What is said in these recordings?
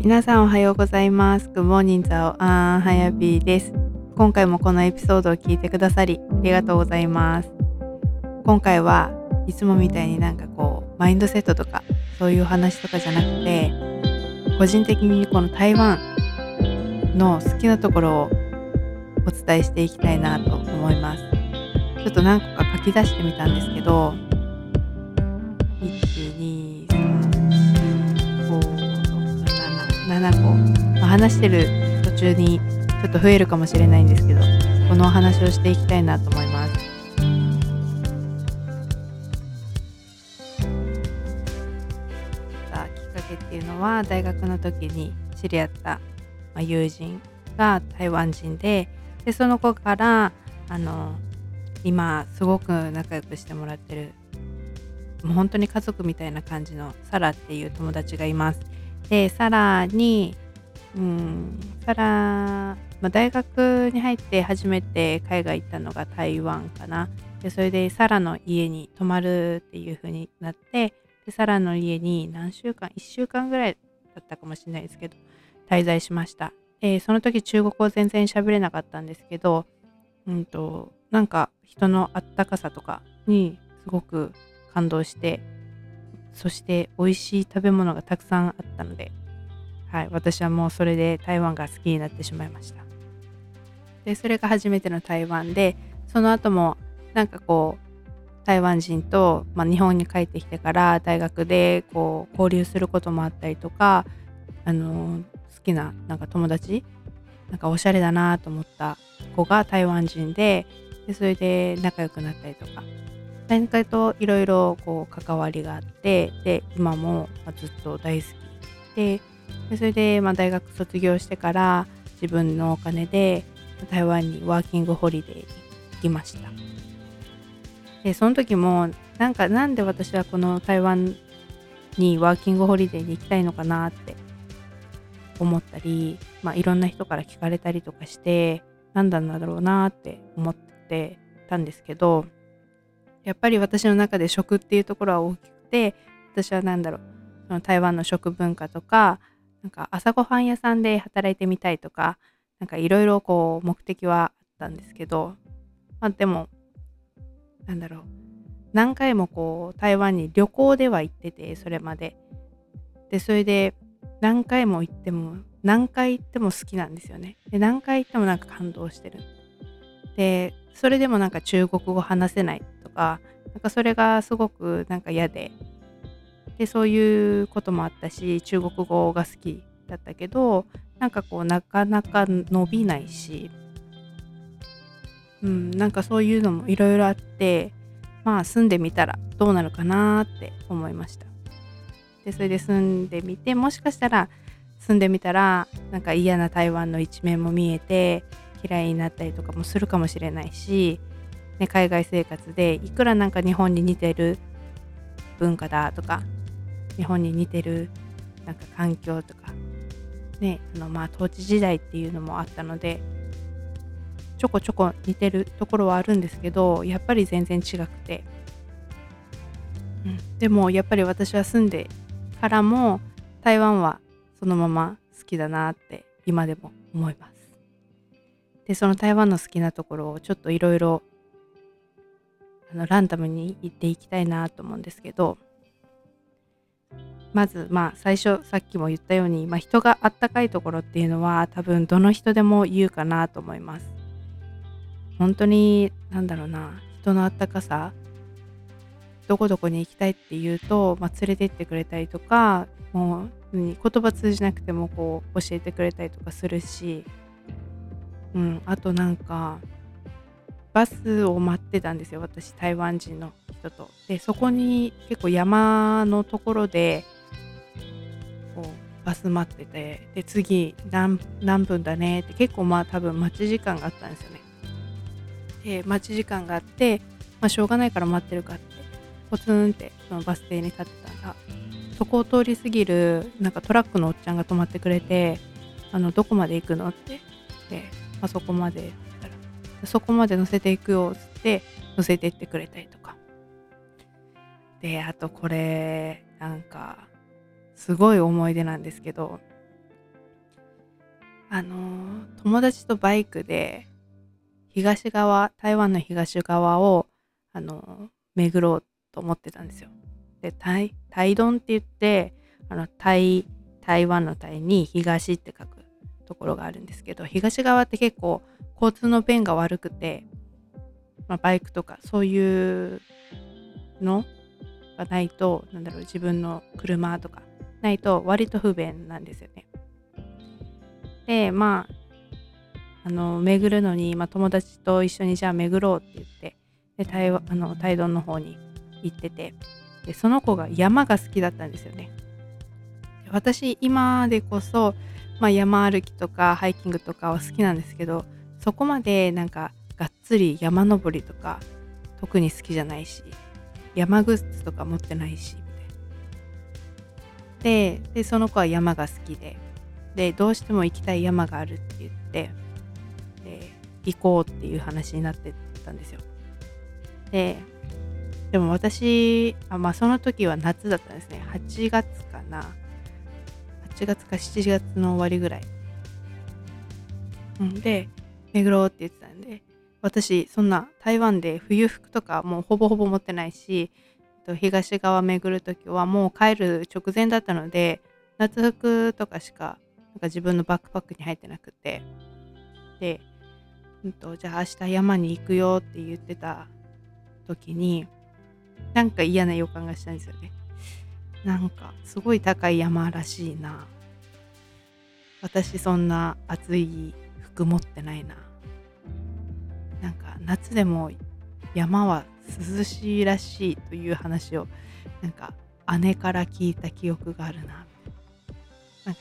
皆さんおはようございます。Good morning, Zao An Hayabi です。今回もこのエピソードを聞いてくださりありがとうございます。今回はいつもみたいにマインドセットとかそういう話とかじゃなくて、個人的にこの台湾の好きなところをお伝えしていきたいなと思います。ちょっと何個か書き出してみたんですけど、7個、話してる途中にちょっと増えるかもしれないんですけど、このお話をしていきたいなと思います。きっかけっていうのは、大学の時に知り合った友人が台湾人 でその子から今すごく仲良くしてもらってる、もう本当に家族みたいな感じのサラっていう友達がいます。でさらに、大学に入って初めて海外行ったのが台湾かな。でそれでサラの家に泊まるっていう風になって、でサラの家に何週間、1週間ぐらいだったかもしれないですけど滞在しました。その時中国語全然喋れなかったんですけど、人のあったかさとかにすごく感動して、そして美味しい食べ物がたくさんあったので、私はもうそれで台湾が好きになってしまいました。でそれが初めての台湾で、その後も台湾人と、日本に帰ってきてから大学で交流することもあったりとか、好きな友達、おしゃれだなと思った子が台湾人 でそれで仲良くなったりとか、何かといろいろ関わりがあって、で今もずっと大好き でそれで大学卒業してから自分のお金で台湾にワーキングホリデーに行きました。でその時もなんで私はこの台湾にワーキングホリデーに行きたいのかなって思ったり、いろんな人から聞かれたりとかして、何なんだろうなって思ってたんですけど、やっぱり私の中で食っていうところは大きくて、私はその台湾の食文化とか、朝ごはん屋さんで働いてみたいとか、いろいろ目的はあったんですけど、でも何回も台湾に旅行では行ってて、それまでで、それで何回行っても好きなんですよね。で何回行っても感動してる。でそれでも中国語話せないとか、それがすごく嫌で、でそういうこともあったし、中国語が好きだったけどなかなか伸びないし、そういうのもいろいろあって、住んでみたらどうなるかなって思いました。でそれで住んでみて、もしかしたら住んでみたら嫌な台湾の一面も見えて嫌いになったりとかもするかもしれないし、ね、海外生活でいくら日本に似てる文化だとか、日本に似てる環境とか、ね、統治時代っていうのもあったので、ちょこちょこ似てるところはあるんですけど、やっぱり全然違くて、でもやっぱり私は住んでからも台湾はそのまま好きだなって今でも思います。でその台湾の好きなところをちょっといろいろランダムに行っていきたいなと思うんですけど、まず最初さっきも言ったように、人があったかいところっていうのは多分どの人でも言うかなと思います。本当に人のあったかさ、どこどこに行きたいっていうと、連れて行ってくれたりとか、もう言葉通じなくても教えてくれたりとかするし、あとバスを待ってたんですよ、私台湾人の人と。でそこに結構山のところでバス待ってて、で次何分だねって、結構多分待ち時間があったんですよね。で待ち時間があって、しょうがないから待ってるかってポツンってそのバス停に立ってたら、そこを通り過ぎるトラックのおっちゃんが止まってくれて、どこまで行くのって。そこまで乗せていくよって乗せていってくれたりとかで、あとこれすごい思い出なんですけど、友達とバイクで東側、台湾の東側を巡ろうと思ってたんですよ。で、台東って言って台湾の台に東って書くところがあるんですけど、東側って結構交通の便が悪くて、バイクとかそういうのがないと、自分の車とかないと割と不便なんですよね。で、巡るのに、友達と一緒にじゃあ巡ろうって言って、で台東の方に行ってて、でその子が山が好きだったんですよね。私今でこそ、山歩きとかハイキングとかは好きなんですけど、そこまでがっつり山登りとか特に好きじゃないし、山グッズとか持ってないし、でその子は山が好きで、どうしても行きたい山があるって言って、行こうっていう話になってたんですよ。でも私、その時は夏だったんですね。8月か7月の終わりぐらいで巡ろうって言ってたんで、私そんな台湾で冬服とかもうほぼほぼ持ってないし、東側巡るときはもう帰る直前だったので、夏服とかしか自分のバックパックに入ってなくて、で、じゃあ明日山に行くよって言ってた時に、嫌な予感がしたんですよね。すごい高い山らしいな、私そんな暑い服持ってないな、夏でも山は涼しいらしいという話を姉から聞いた記憶があるな、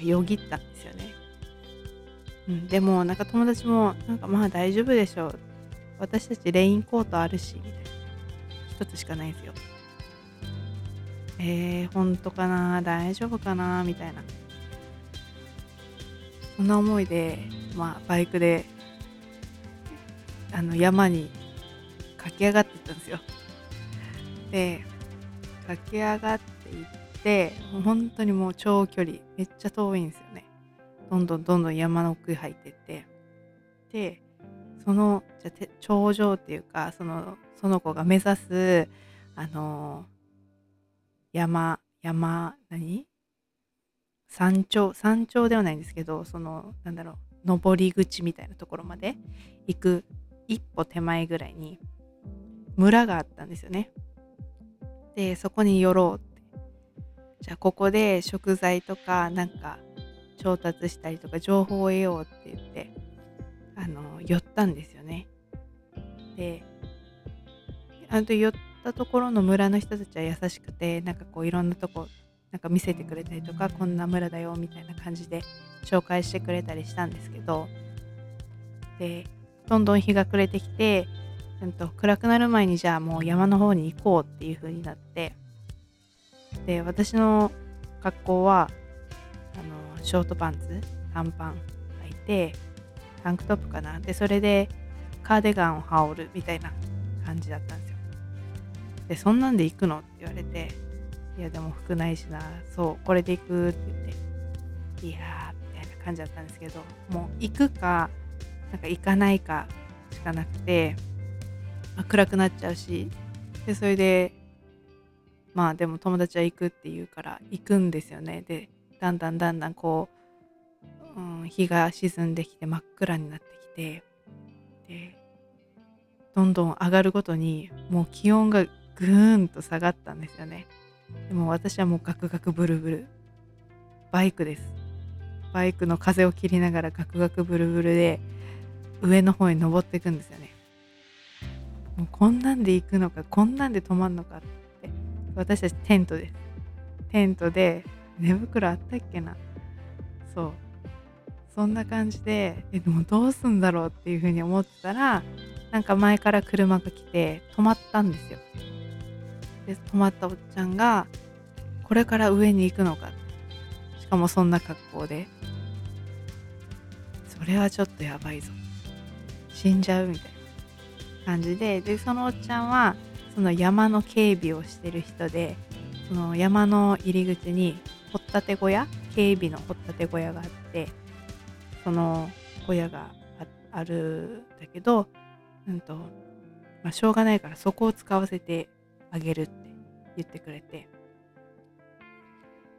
よぎったんですよね。でも友達も大丈夫でしょう、私たちレインコートあるしみたいな、一つしかないですよ、本当かな、大丈夫かなみたいな、そんな思いで、バイクで山に駆け上がっていったんですよ。で、駆け上がっていって、本当にもう長距離、めっちゃ遠いんですよね。どんどん山の奥入っていって、でその頂上っていうか、その子が目指す山頂ではないんですけど、登り口みたいなところまで行く一歩手前ぐらいに村があったんですよね。でそこに寄ろうって、じゃあここで食材とか調達したりとか情報を得ようって言って寄ったんですよね。で、寄ったところの村の人たちは優しくて、いろんなとこ見せてくれたりとか、こんな村だよみたいな感じで紹介してくれたりしたんですけど、でどんどん日が暮れてきて、暗くなる前にじゃあもう山の方に行こうっていう風になって、で私の格好はショートパンツ、短パン履いて、タンクトップかな、でそれでカーディガンを羽織るみたいな感じだったんですよ。でそんなんで行くのって言われて、いやでも服ないしな、そうこれで行くって言って、いやーみたいな感じだったんですけど、もう行くか行かないかしかなくて、暗くなっちゃうし、でそれででも友達は行くって言うから行くんですよね。でだんだん日が沈んできて真っ暗になってきて、でどんどん上がるごとにもう気温がぐーんと下がったんですよね。でも私はもうガクガクブルブル、バイクです、バイクの風を切りながらガクガクブルブルで上の方に登っていくんですよね。もうこんなんで行くのか、こんなんで止まんのかって、私たちテントで寝袋あったっけな、そんな感じで、でもどうすんだろうっていうふうに思ってたら、前から車が来て止まったんですよ。で止まったおっちゃんが、これから上に行くのか、しかもそんな格好で、それはちょっとやばいぞ、死んじゃうみたいな感じで、でそのおっちゃんはその山の警備をしてる人で、その山の入り口に掘っ立て小屋、警備の掘っ立て小屋があって、その小屋が あるんだけど、しょうがないからそこを使わせてあげるって言ってくれて、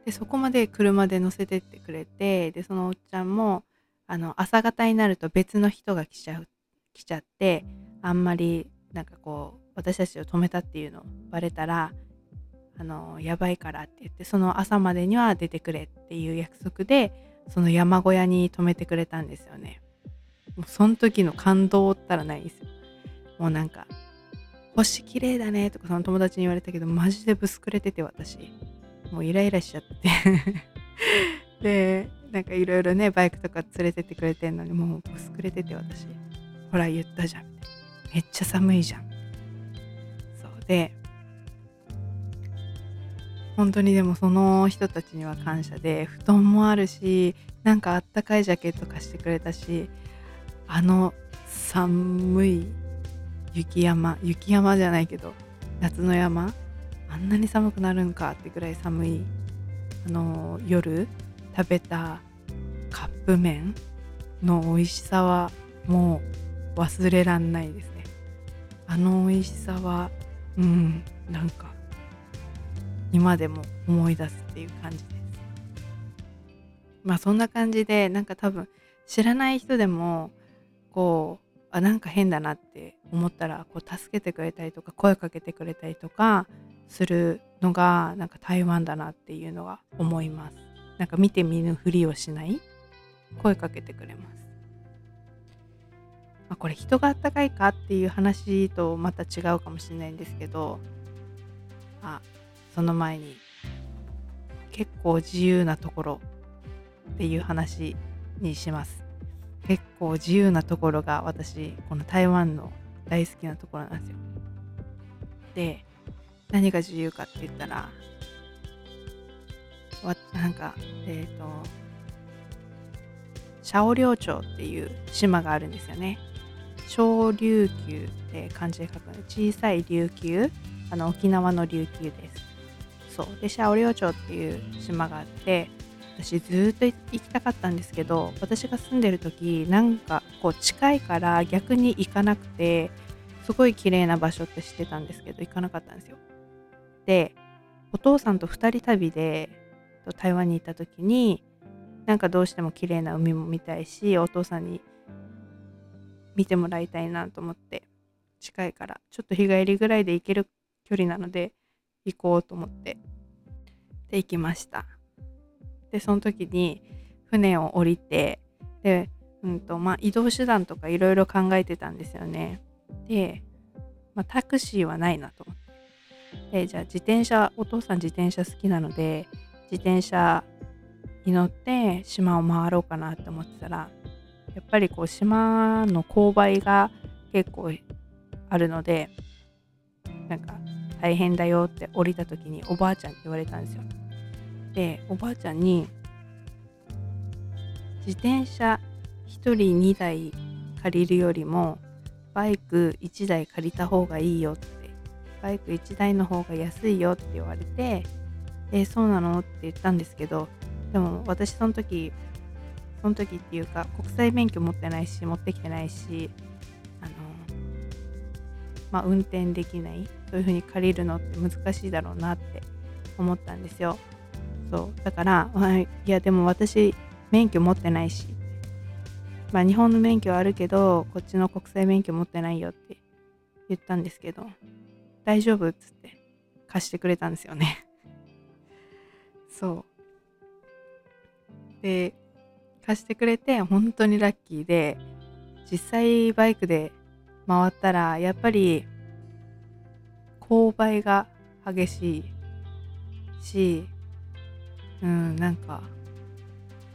でそこまで車で乗せてってくれて、でそのおっちゃんも朝方になると別の人が来ちゃって、あんまり私たちを止めたっていうのバレたらやばいからって言って、その朝までには出てくれっていう約束でその山小屋に泊めてくれたんですよね。もうその時の感動ったらないですよ。もう星綺麗だねとかその友達に言われたけど、マジでぶすくれてて、私もうイライラしちゃってでいろいろねバイクとか連れてってくれてんのに、もうぶすくれてて、私ほら言ったじゃん、めっちゃ寒いじゃん。そうで本当にでもその人たちには感謝で、布団もあるし、あったかいジャケット貸してくれたし、寒い雪山じゃないけど夏の山、あんなに寒くなるんかってぐらい寒い夜食べたカップ麺の美味しさはもう忘れらんないですね。美味しさは今でも思い出すっていう感じです。そんな感じで多分知らない人でも変だなって思ったら助けてくれたりとか声かけてくれたりとかするのが台湾だなっていうのは思います。見て見ぬふりをしない、声かけてくれます。これ人があったかいかっていう話とまた違うかもしれないんですけど、その前に結構自由なところっていう話にします。結構自由なところが私この台湾の大好きなところなんですよ。で何が自由かって言ったら、小琉町っていう島があるんですよね。小琉球って漢字で書くので、小さい琉球、沖縄の琉球です。そうで、シャオリョウ町っていう島があって、私ずっと行きたかったんですけど、私が住んでる時近いから逆に行かなくて、すごい綺麗な場所って知ってたんですけど行かなかったんですよ。でお父さんと2人旅で台湾に行った時にどうしても綺麗な海も見たいし、お父さんに見てもらいたいなと思って、近いからちょっと日帰りぐらいで行ける距離なので行こうと思ってで行きました。でその時に船を降りて、で、移動手段とかいろいろ考えてたんですよね。で、タクシーはないなと思って、じゃあ自転車、お父さん自転車好きなので自転車に乗って島を回ろうかなって思ってたら、やっぱり島の勾配が結構あるので大変だよって降りた時におばあちゃんって言われたんですよ。でおばあちゃんに自転車1人2台借りるよりもバイク1台借りた方がいいよって、バイク1台の方が安いよって言われて、そうなのって言ったんですけど、でも私その時っていうか国際免許持ってないし持ってきてないし、運転できない、そういう風に借りるのって難しいだろうなって思ったんですよ。そうだからいやでも私免許持ってないし、日本の免許はあるけどこっちの国際免許持ってないよって言ったんですけど、大丈夫っつって貸してくれたんですよねそうで貸してくれて本当にラッキーで、実際バイクで回ったらやっぱり勾配が激しいし、あ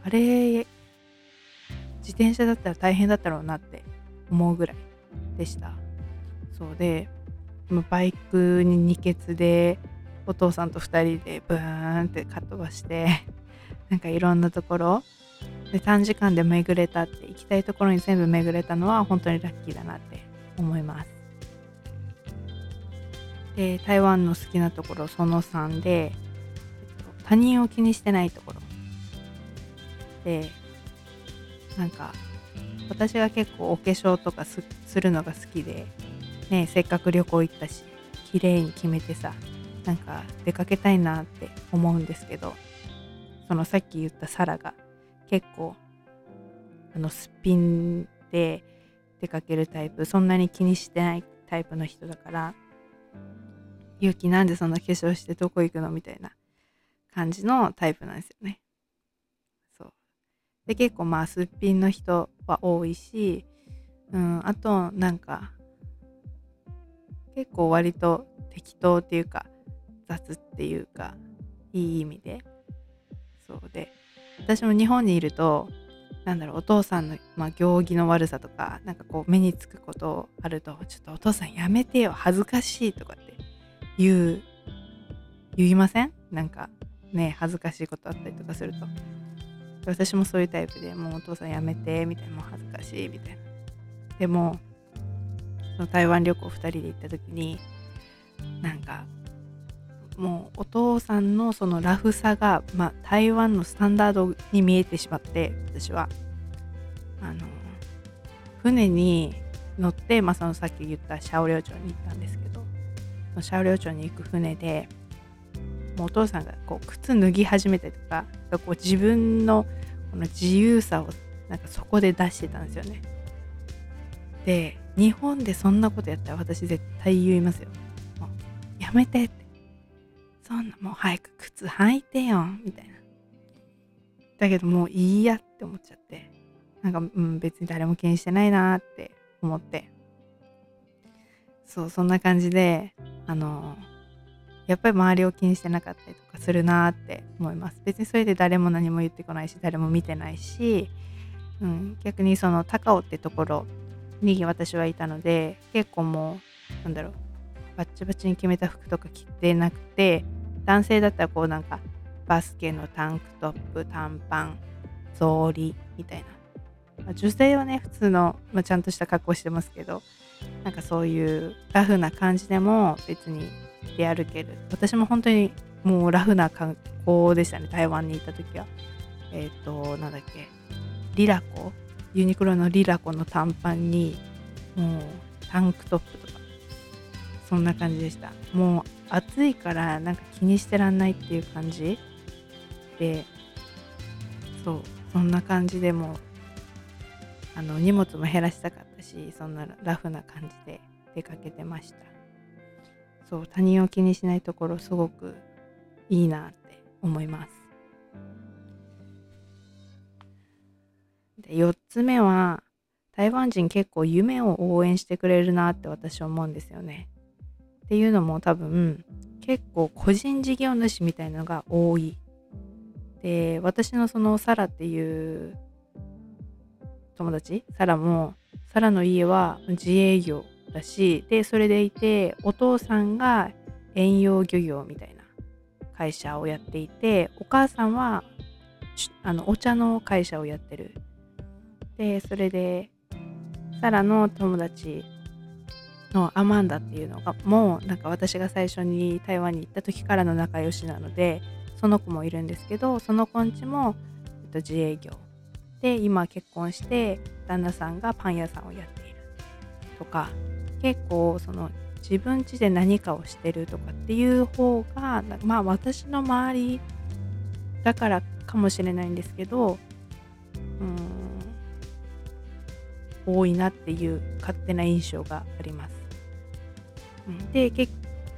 れ自転車だったら大変だったろうなって思うぐらいでした。そうでバイクに二欠でお父さんと2人でブーンってかっ飛ばしていろんなところで短時間で巡れたって、行きたいところに全部巡れたのは本当にラッキーだなって思います。で台湾の好きなところその3で、他人を気にしてないところで、なんか私が結構お化粧とかするのが好きでね、せっかく旅行行ったし綺麗に決めてさ、なんか出かけたいなって思うんですけど、そのさっき言ったサラが結構すっぴんで出かけるタイプ、そんなに気にしてないタイプの人だから、ゆうきなんでそんな化粧してどこ行くのみたいな感じのタイプなんですよね。そうで結構まあすっぴんの人は多いし、あとなんか結構割と適当っていうか雑っていうかいい意味で、そうで私も日本にいるとなんだろう、お父さんの、行儀の悪さとかなんかこう目につくことあると、ちょっとお父さんやめてよ恥ずかしいとかって言いません？なんかね、恥ずかしいことあったりとかすると、私もそういうタイプで、もうお父さんやめてみたいな、もう恥ずかしいみたいな。でもその台湾旅行2人で行った時になんかもうお父さんのそのラフさが、台湾のスタンダードに見えてしまって、私は船に乗って、そのさっき言ったシャオリョウ町に行ったんですけど、シャオリョウ町に行く船でもうお父さんがこう靴脱ぎ始めたりとか、こう自分のこの自由さをなんかそこで出してたんですよね。で日本でそんなことやったら私絶対言いますよ。もうやめてって、そんなもう早く靴履いてよみたいな。だけどもういいやって思っちゃって、なんか、別に誰も気にしてないなって思って、そうそんな感じでやっぱり周りを気にしてなかったりとかするなって思います。別にそれで誰も何も言ってこないし、誰も見てないし、逆にその高尾ってところに私はいたので、結構もうなんだろう、バッチバチに決めた服とか着てなくて、男性だったらこうなんかバスケのタンクトップ、短パン、草履みたいな、女性はね普通の、ちゃんとした格好してますけど、なんかそういうラフな感じでも別に出歩ける。私も本当にもうラフな格好でしたね、台湾に行った時は。なんだっけ、リラコ、ユニクロのリラコの短パンにもうタンクトップとか、そんな感じでした。もう暑いからなんか気にしてらんないっていう感じで、そうそんな感じでもう荷物も減らしたかったし、そんなラフな感じで出かけてました。そう、他人を気にしないところすごくいいなって思います。で4つ目は、台湾人結構夢を応援してくれるなって私は思うんですよね。っていうのも多分結構個人事業主みたいなのが多い。で私のそのサラっていう友達、サラも、サラの家は自営業だし、でそれでいてお父さんが遠洋漁業みたいな会社をやっていて、お母さんはお茶の会社をやってる。でそれでサラの友達のアマンダっていうのがもうなんか私が最初に台湾に行った時からの仲良しなので、その子もいるんですけど、その子んちも、自営業で今結婚して旦那さんがパン屋さんをやっているとか、結構その自分家で何かをしてるとかっていう方が、私の周りだからかもしれないんですけど、多いなっていう勝手な印象があります。で結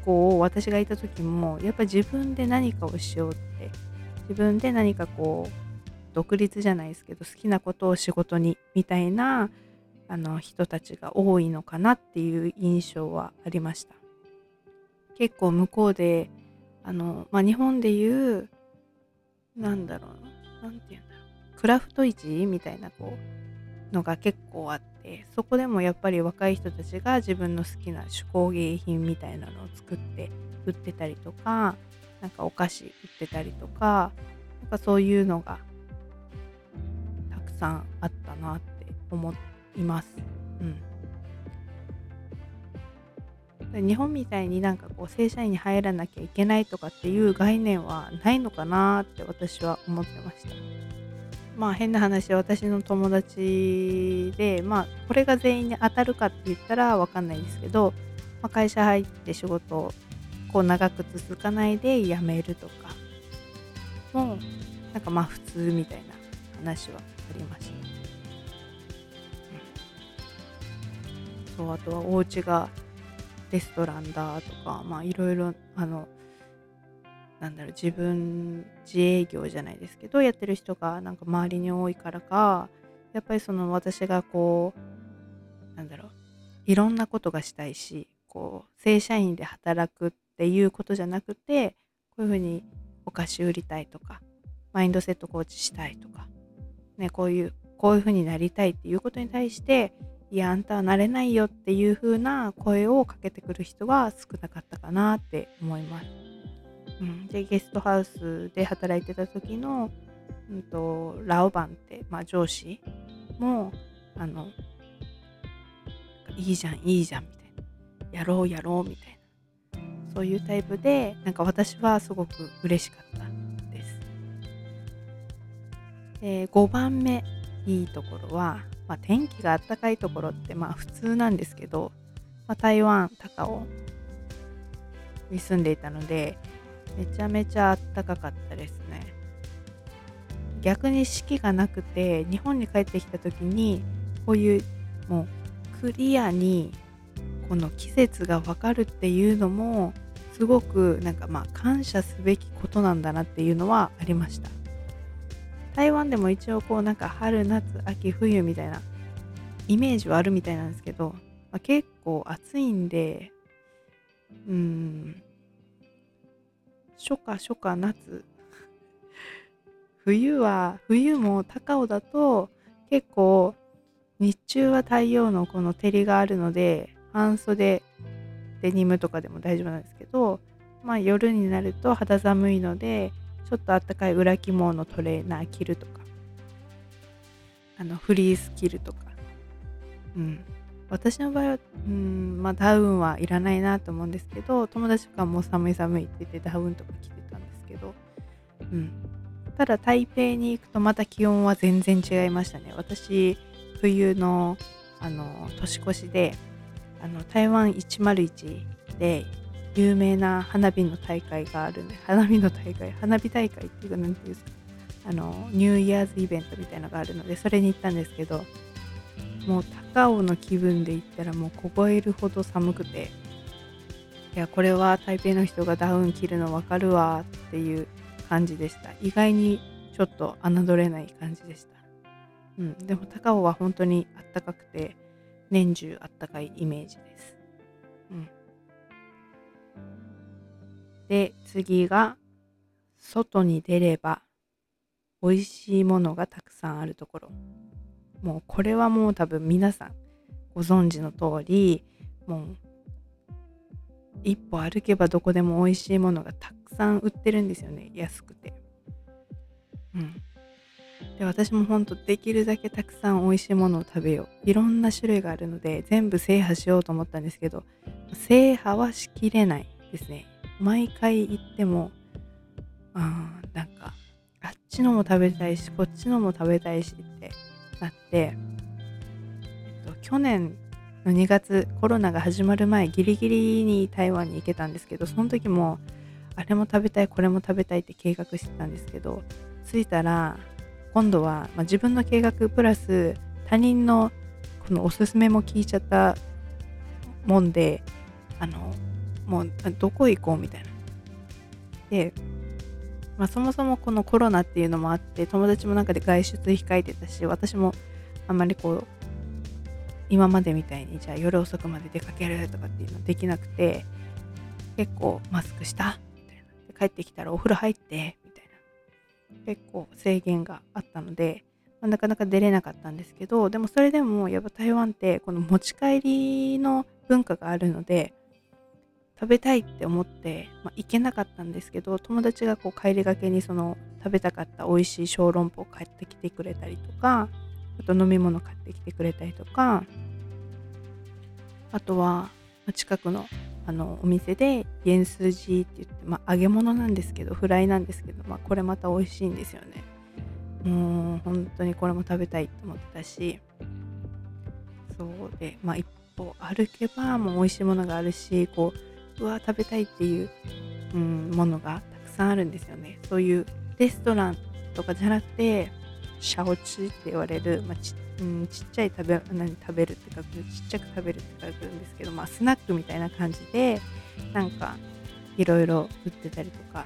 構私がいた時もやっぱり自分で何かをしようって、自分で何かこう独立じゃないですけど好きなことを仕事にみたいな人たちが多いのかなっていう印象はありました。結構向こうで日本でいうクラフト市みたいなこうのが結構あって、そこでもやっぱり若い人たちが自分の好きな手工芸品みたいなのを作って売ってたりとか、なんかお菓子売ってたりとか、なんかそういうのがたくさんあったなって思います。日本みたいになんかこう正社員に入らなきゃいけないとかっていう概念はないのかなって私は思ってました。まあ変な話、私の友達で、まあこれが全員に当たるかって言ったら分かんないですけど、まあ、会社入って仕事をこう長く続かないで辞めるとかもなんかまあ普通みたいな話はありました。あとはお家がレストランだとか、まあいろいろ自分自営業じゃないですけどやってる人がなんか周りに多いからか、やっぱりその私がこういろんなことがしたいし、こう正社員で働くっていうことじゃなくて、こういうふうにお菓子売りたいとかマインドセットコーチしたいとか、ね、こういうふうになりたいっていうことに対して、いやあんたはなれないよっていう風な声をかけてくる人は少なかったかなって思います。でゲストハウスで働いてた時の、ラオバンって、まあ、上司もいいじゃんいいじゃんみたいな、やろうやろうみたいな、そういうタイプでなんか私はすごく嬉しかったです。で5番目いいところは、まあ、天気があったかいところってまあ普通なんですけど、まあ、台湾高雄に住んでいたのでめちゃめちゃあったかかったですね。逆に四季がなくて日本に帰ってきた時にこういうもうクリアにこの季節が分かるっていうのもすごくなんかまあ感謝すべきことなんだなっていうのはありました。台湾でも一応こうなんか春夏秋冬みたいなイメージはあるみたいなんですけど、まあ、結構暑いんで、初夏夏冬も高尾だと結構日中は太陽のこの照りがあるので半袖デニムとかでも大丈夫なんですけど、まあ夜になると肌寒いのでちょっとあったかい裏起毛のトレーナー着るとか、フリース着るとか、私の場合はまあダウンはいらないなと思うんですけど、友達とかも寒い寒いって言ってダウンとか着てたんですけど、ただ台北に行くとまた気温は全然違いましたね。私冬の年越しで台湾101で有名な花火の大会があるんで、花火大会っていうか何ていうんですか、ニューイヤーズイベントみたいなのがあるのでそれに行ったんですけど、もう高尾の気分で行ったらもう凍えるほど寒くて、いやこれは台北の人がダウン着るの分かるわっていう感じでした。意外にちょっと侮れない感じでした。でも高尾は本当にあったかくて年中あったかいイメージです。で次が外に出れば美味しいものがたくさんあるところ。もうこれはもう多分皆さんご存知の通り、もう一歩歩けばどこでも美味しいものがたくさん売ってるんですよね、安くて。で私も本当できるだけたくさん美味しいものを食べよう、いろんな種類があるので全部制覇しようと思ったんですけど、制覇はしきれないですね。毎回行ってもなんかあっちのも食べたいしこっちのも食べたいしってなって、去年の2月、コロナが始まる前ギリギリに台湾に行けたんですけど、その時もあれも食べたいこれも食べたいって計画してたんですけど、着いたら今度は、まあ、自分の計画プラス他人のこのおすすめも聞いちゃったもんで、もうどこ行こうみたいな。で、まあ、そもそもこのコロナっていうのもあって友達もなんかで外出控えてたし、私もあんまりこう今までみたいにじゃあ夜遅くまで出かけるとかっていうのできなくて、結構マスクしたみたいな、で帰ってきたらお風呂入ってみたいな結構制限があったので、まあ、なかなか出れなかったんですけど、でもそれでもやっぱ台湾ってこの持ち帰りの文化があるので食べたいって思って、まあ、行けなかったんですけど、友達がこう帰りがけにその食べたかった美味しい小籠包を買ってきてくれたりとか、あと飲み物買ってきてくれたりとか、あとは近くの、お店で塩スジって言って、まあ、揚げ物なんですけどフライなんですけど、まあ、これまた美味しいんですよね。もう本当にこれも食べたいと思ってたし、そうで、まあ一歩歩けばもう美味しいものがあるし、こう、うわ食べたいっていう、ものがたくさんあるんですよね。そういうレストランとかじゃなくて、シャオチって言われる、まあちっちゃい食べるって書く、ちっちゃく食べるって書くんですけど、まあスナックみたいな感じでなんかいろいろ売ってたりとか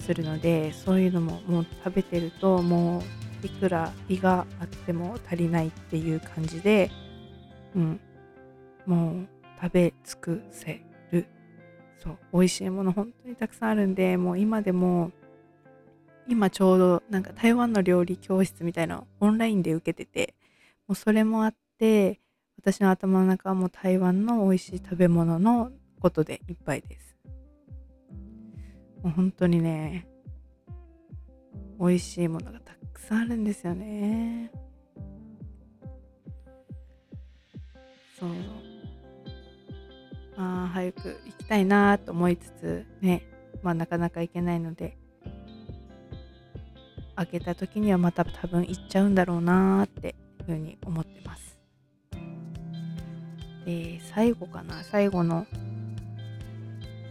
するので、そういうのももう食べてるともういくら胃があっても足りないっていう感じで、もう食べ尽くせる。そう美味しいもの本当にたくさんあるんで、もう今でも今ちょうどなんか台湾の料理教室みたいなオンラインで受けてて、もうそれもあって私の頭の中はもう台湾の美味しい食べ物のことでいっぱいです。もう本当にね美味しいものがたくさんあるんですよね。そう早く行きたいなと思いつつね、まあなかなか行けないので、開けた時にはまた多分行っちゃうんだろうなっていうふうに思ってます。で、最後かな、最後の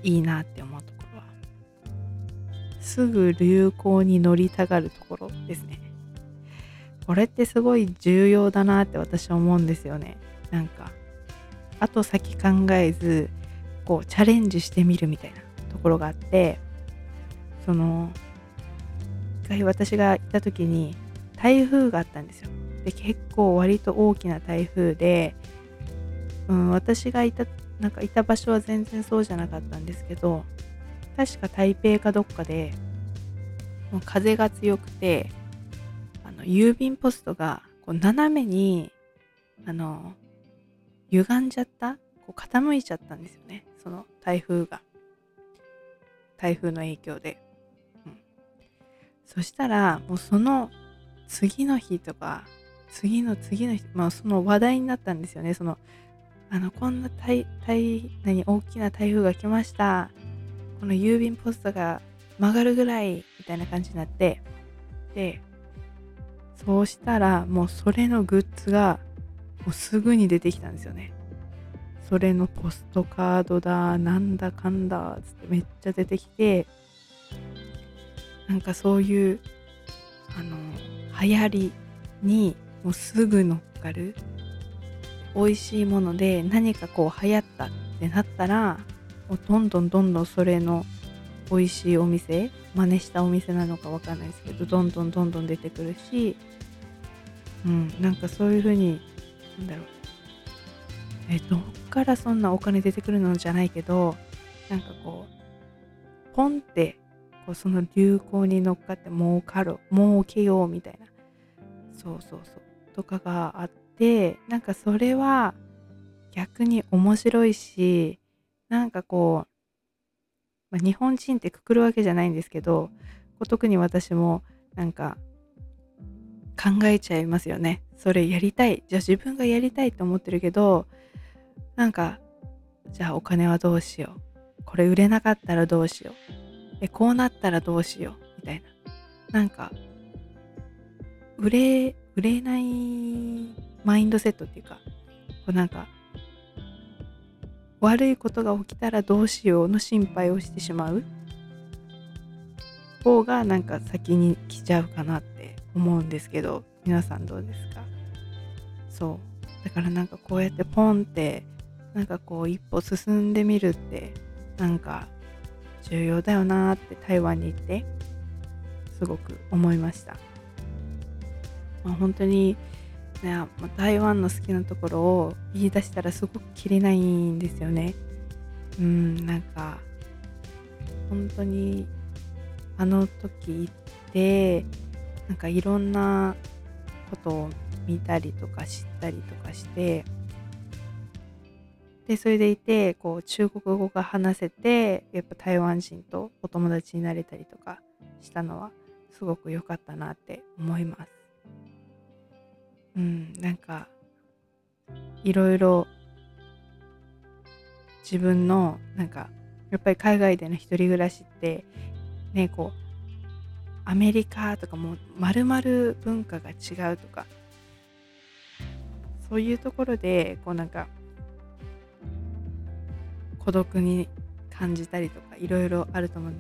いいなって思うところはすぐ流行に乗りたがるところですね。これってすごい重要だなって私は思うんですよね。なんか後先考えずこうチャレンジしてみるみたいなところがあって、その私が行った時に台風があったんですよ。で結構割と大きな台風で、私がいた場所は全然そうじゃなかったんですけど、確か台北かどっかでもう風が強くて、郵便ポストがこう斜めに歪んじゃった、こう傾いちゃったんですよね。その台風の影響で。そしたらもうその次の日とか次の日、まあその話題になったんですよね。そのこんな大きな台風が来ました、この郵便ポストが曲がるぐらいみたいな感じになって、でそうしたらもうそれのグッズがもうすぐに出てきたんですよね。それのポストカードだなんだかんだつってめっちゃ出てきて、なんかそういう流行りにもうすぐ乗っかる、美味しいもので何かこう流行ったってなったらもうどんどんそれの美味しいお店、真似したお店なのかわかんないですけど、どんどん出てくるし、なんかそういう風にどっからそんなお金出てくるのじゃないけど、なんかこうポンってその流行に乗っかって儲けようみたいな、そうとかがあって、なんかそれは逆に面白いし、なんかこう、日本人ってくくるわけじゃないんですけど、特に私もなんか考えちゃいますよね。それやりたい、じゃあ自分がやりたいと思ってるけど、なんかじゃあお金はどうしよう、これ売れなかったらどうしよう、こうなったらどうしようみたいな、なんか売れないマインドセットっていうか、こうなんか悪いことが起きたらどうしようの心配をしてしまう方がなんか先に来ちゃうかなって思うんですけど、皆さんどうですか？そうだからなんかこうやってポンってなんかこう一歩進んでみるってなんか重要だよなって台湾に行ってすごく思いました。本当に、ね、台湾の好きなところを言い出したらすごくキリないんですよね。なんか本当にあの時行ってなんかいろんなことを見たりとか知ったりとかして、でそれでいてこう中国語が話せて、やっぱ台湾人とお友達になれたりとかしたのはすごく良かったなって思います。なんかいろいろ自分のなんかやっぱり海外での一人暮らしってね、こうアメリカとかもう丸々文化が違うとか、そういうところでこうなんか孤独に感じたりとかいろいろあると思う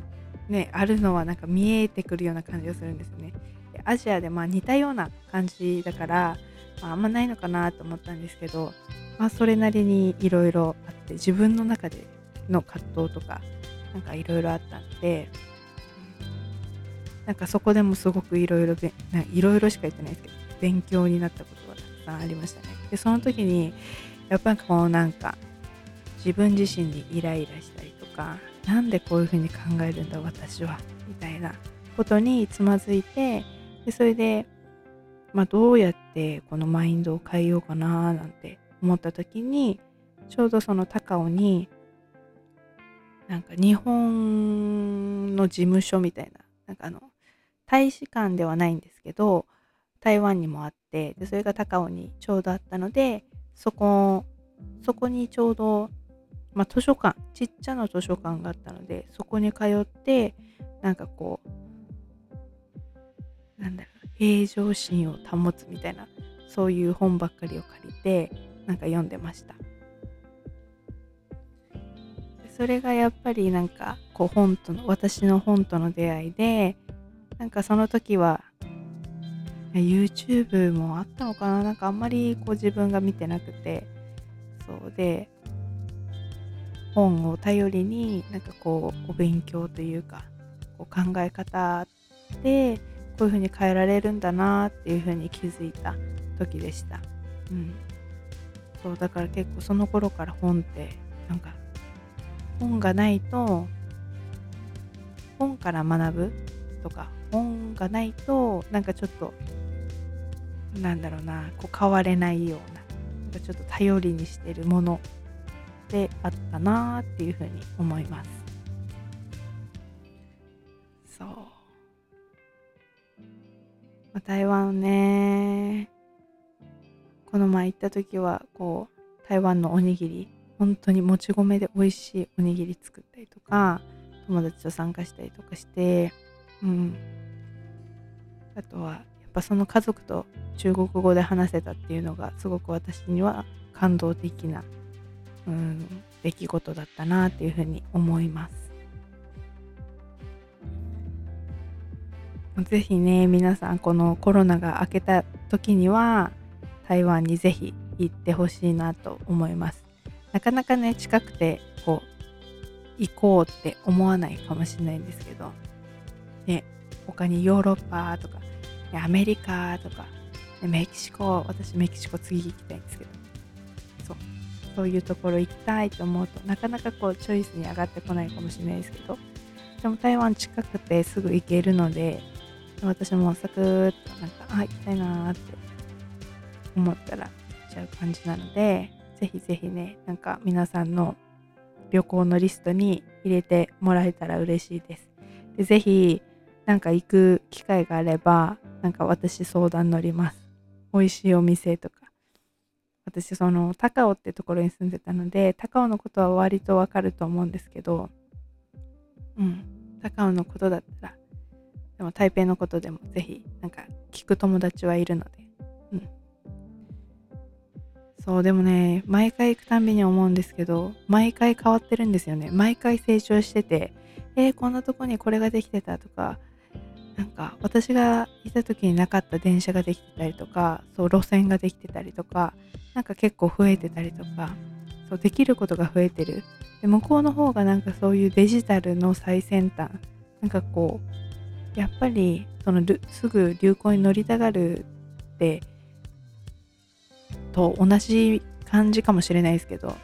ね、あるのはなんか見えてくるような感じがするんですよね。でアジアでまあ似たような感じだから、あんまないのかなと思ったんですけど、それなりにいろいろあって、自分の中での葛藤とかなんかいろいろあったんで、なんかそこでもすごくいろいろしか言ってないですけど勉強になったことがたくさんありましたね。でその時にやっぱりこうなんか自分自身にイライラしたりとか、なんでこういう風に考えるんだ私はみたいなことにつまずいて、でそれで、どうやってこのマインドを変えようかななんて思った時に、ちょうどその高尾になんか日本の事務所みたいな、なんか大使館ではないんですけど台湾にもあって、でそれが高尾にちょうどあったので、そこにちょうど、図書館、ちっちゃな図書館があったので、そこに通ってなんかこうなんだろう、平常心を保つみたいな、そういう本ばっかりを借りてなんか読んでました。それがやっぱりなんかこう私の本との出会いで、なんかその時は YouTube もあったのかな、なんかあんまりこう自分が見てなくて、そうで本を頼りになんかこうお勉強というか、こう考え方でこういう風に変えられるんだなっていう風に気づいた時でした。そうだから結構その頃から本って、なんか本がないと、本から学ぶとか、本がないとなんかちょっとなんだろうな、こう変われないような、なんかちょっと頼りにしてるものであったなっていうふうに思います。そう、台湾ね、この前行った時はこう台湾のおにぎり、本当にもち米で美味しいおにぎり作ったりとか、友達と参加したりとかして、あとはやっぱその家族と中国語で話せたっていうのがすごく私には感動的な、出来事だったなっていうふうに思います。ぜひね、皆さんこのコロナが明けた時には台湾にぜひ行ってほしいなと思います。なかなかね、近くてこう行こうって思わないかもしれないんですけど、ね、他にヨーロッパとか、ね、アメリカとか、ね、メキシコ、私メキシコ次行きたいんですけど、そういうところ行きたいと思うとなかなかこうチョイスに上がってこないかもしれないですけど、でも台湾近くてすぐ行けるので、私もサクッとなんか行きたいなって思ったら行っちゃう感じなので、ぜひぜひね、なんか皆さんの旅行のリストに入れてもらえたら嬉しいです。でぜひなんか行く機会があれば、なんか私相談乗ります。美味しいお店とか、私その高尾ってところに住んでたので高尾のことは割とわかると思うんですけど、高尾のことだったら、でも台北のことでもぜひなんか聞く友達はいるので、そうでもね、毎回行くたんびに思うんですけど、毎回変わってるんですよね。毎回成長してて、こんなとこにこれができてたとか、なんか私がいた時になかった電車ができてたりとか、そう路線ができてたりとか、なんか結構増えてたりとか、そうできることが増えてる。で向こうの方がなんかそういうデジタルの最先端、なんかこうやっぱりそのすぐ流行に乗りたがるってと同じ感じかもしれないですけど、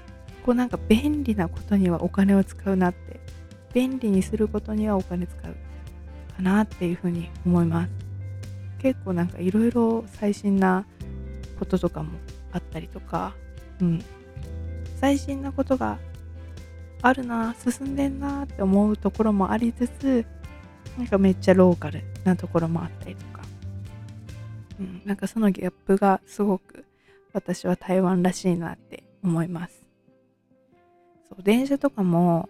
こうなんか便利なことにはお金を使うなって、便利にすることにはお金使うかなっていうふうに思います。結構なんかいろいろ最新なこととかもあったりとか、最新なことがあるな、進んでんなって思うところもありつつ、なんかめっちゃローカルなところもあったりとか、なんかそのギャップがすごく私は台湾らしいなって思います。そう電車とかも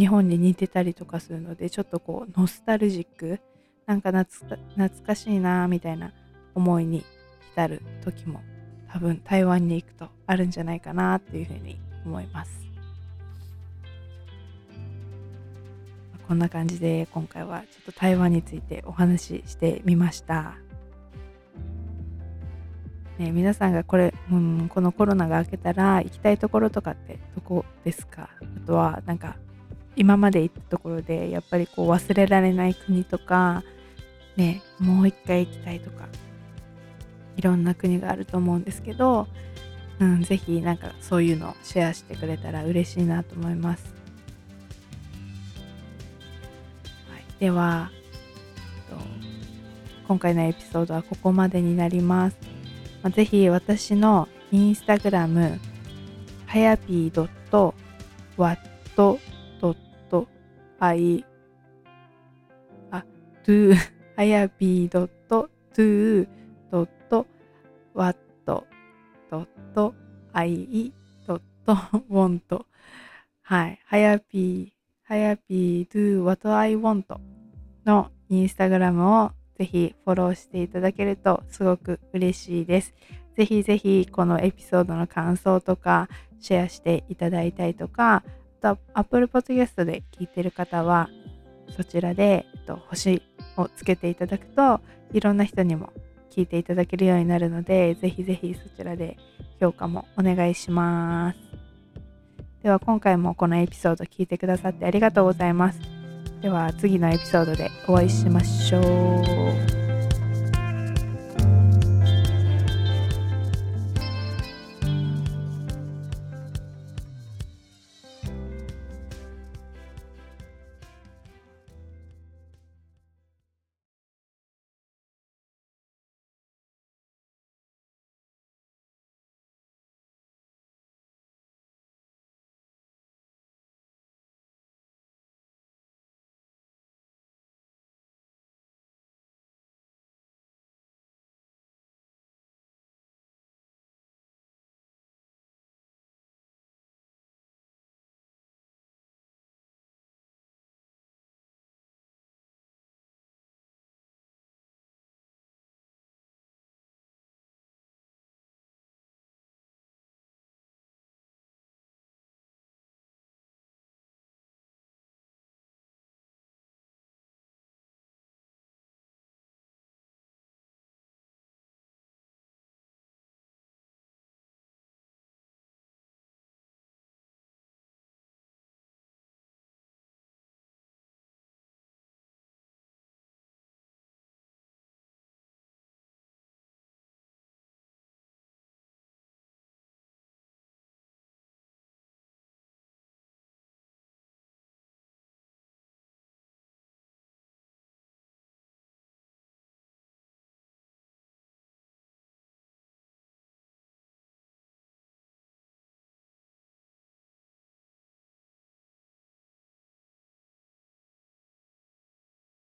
日本に似てたりとかするので、ちょっとこうノスタルジック、なんか懐かしいなみたいな思いに浸る時も多分台湾に行くとあるんじゃないかなっていうふうに思います。こんな感じで今回はちょっと台湾についてお話ししてみました、ね、皆さんがこのコロナが明けたら行きたいところとかってどこですか？あとはなんか今まで行ったところでやっぱりこう忘れられない国とか、ね、もう一回行きたいとかいろんな国があると思うんですけど、ぜひなんかそういうのをシェアしてくれたら嬉しいなと思います、はい、では今回のエピソードはここまでになります。ぜひ私のインスタグラムはやぴー .wat.i はやぴー .to.what.i.want はい、はやぴー do what I want のインスタグラムをぜひフォローしていただけるとすごく嬉しいです。ぜひぜひこのエピソードの感想とかシェアしていただいたりとか、あと Apple Podcast で聞いてる方はそちらで、星をつけていただくといろんな人にも聞いていただけるようになるので、ぜひぜひそちらで評価もお願いします。では今回もこのエピソード聞いてくださってありがとうございます。では次のエピソードでお会いしましょう。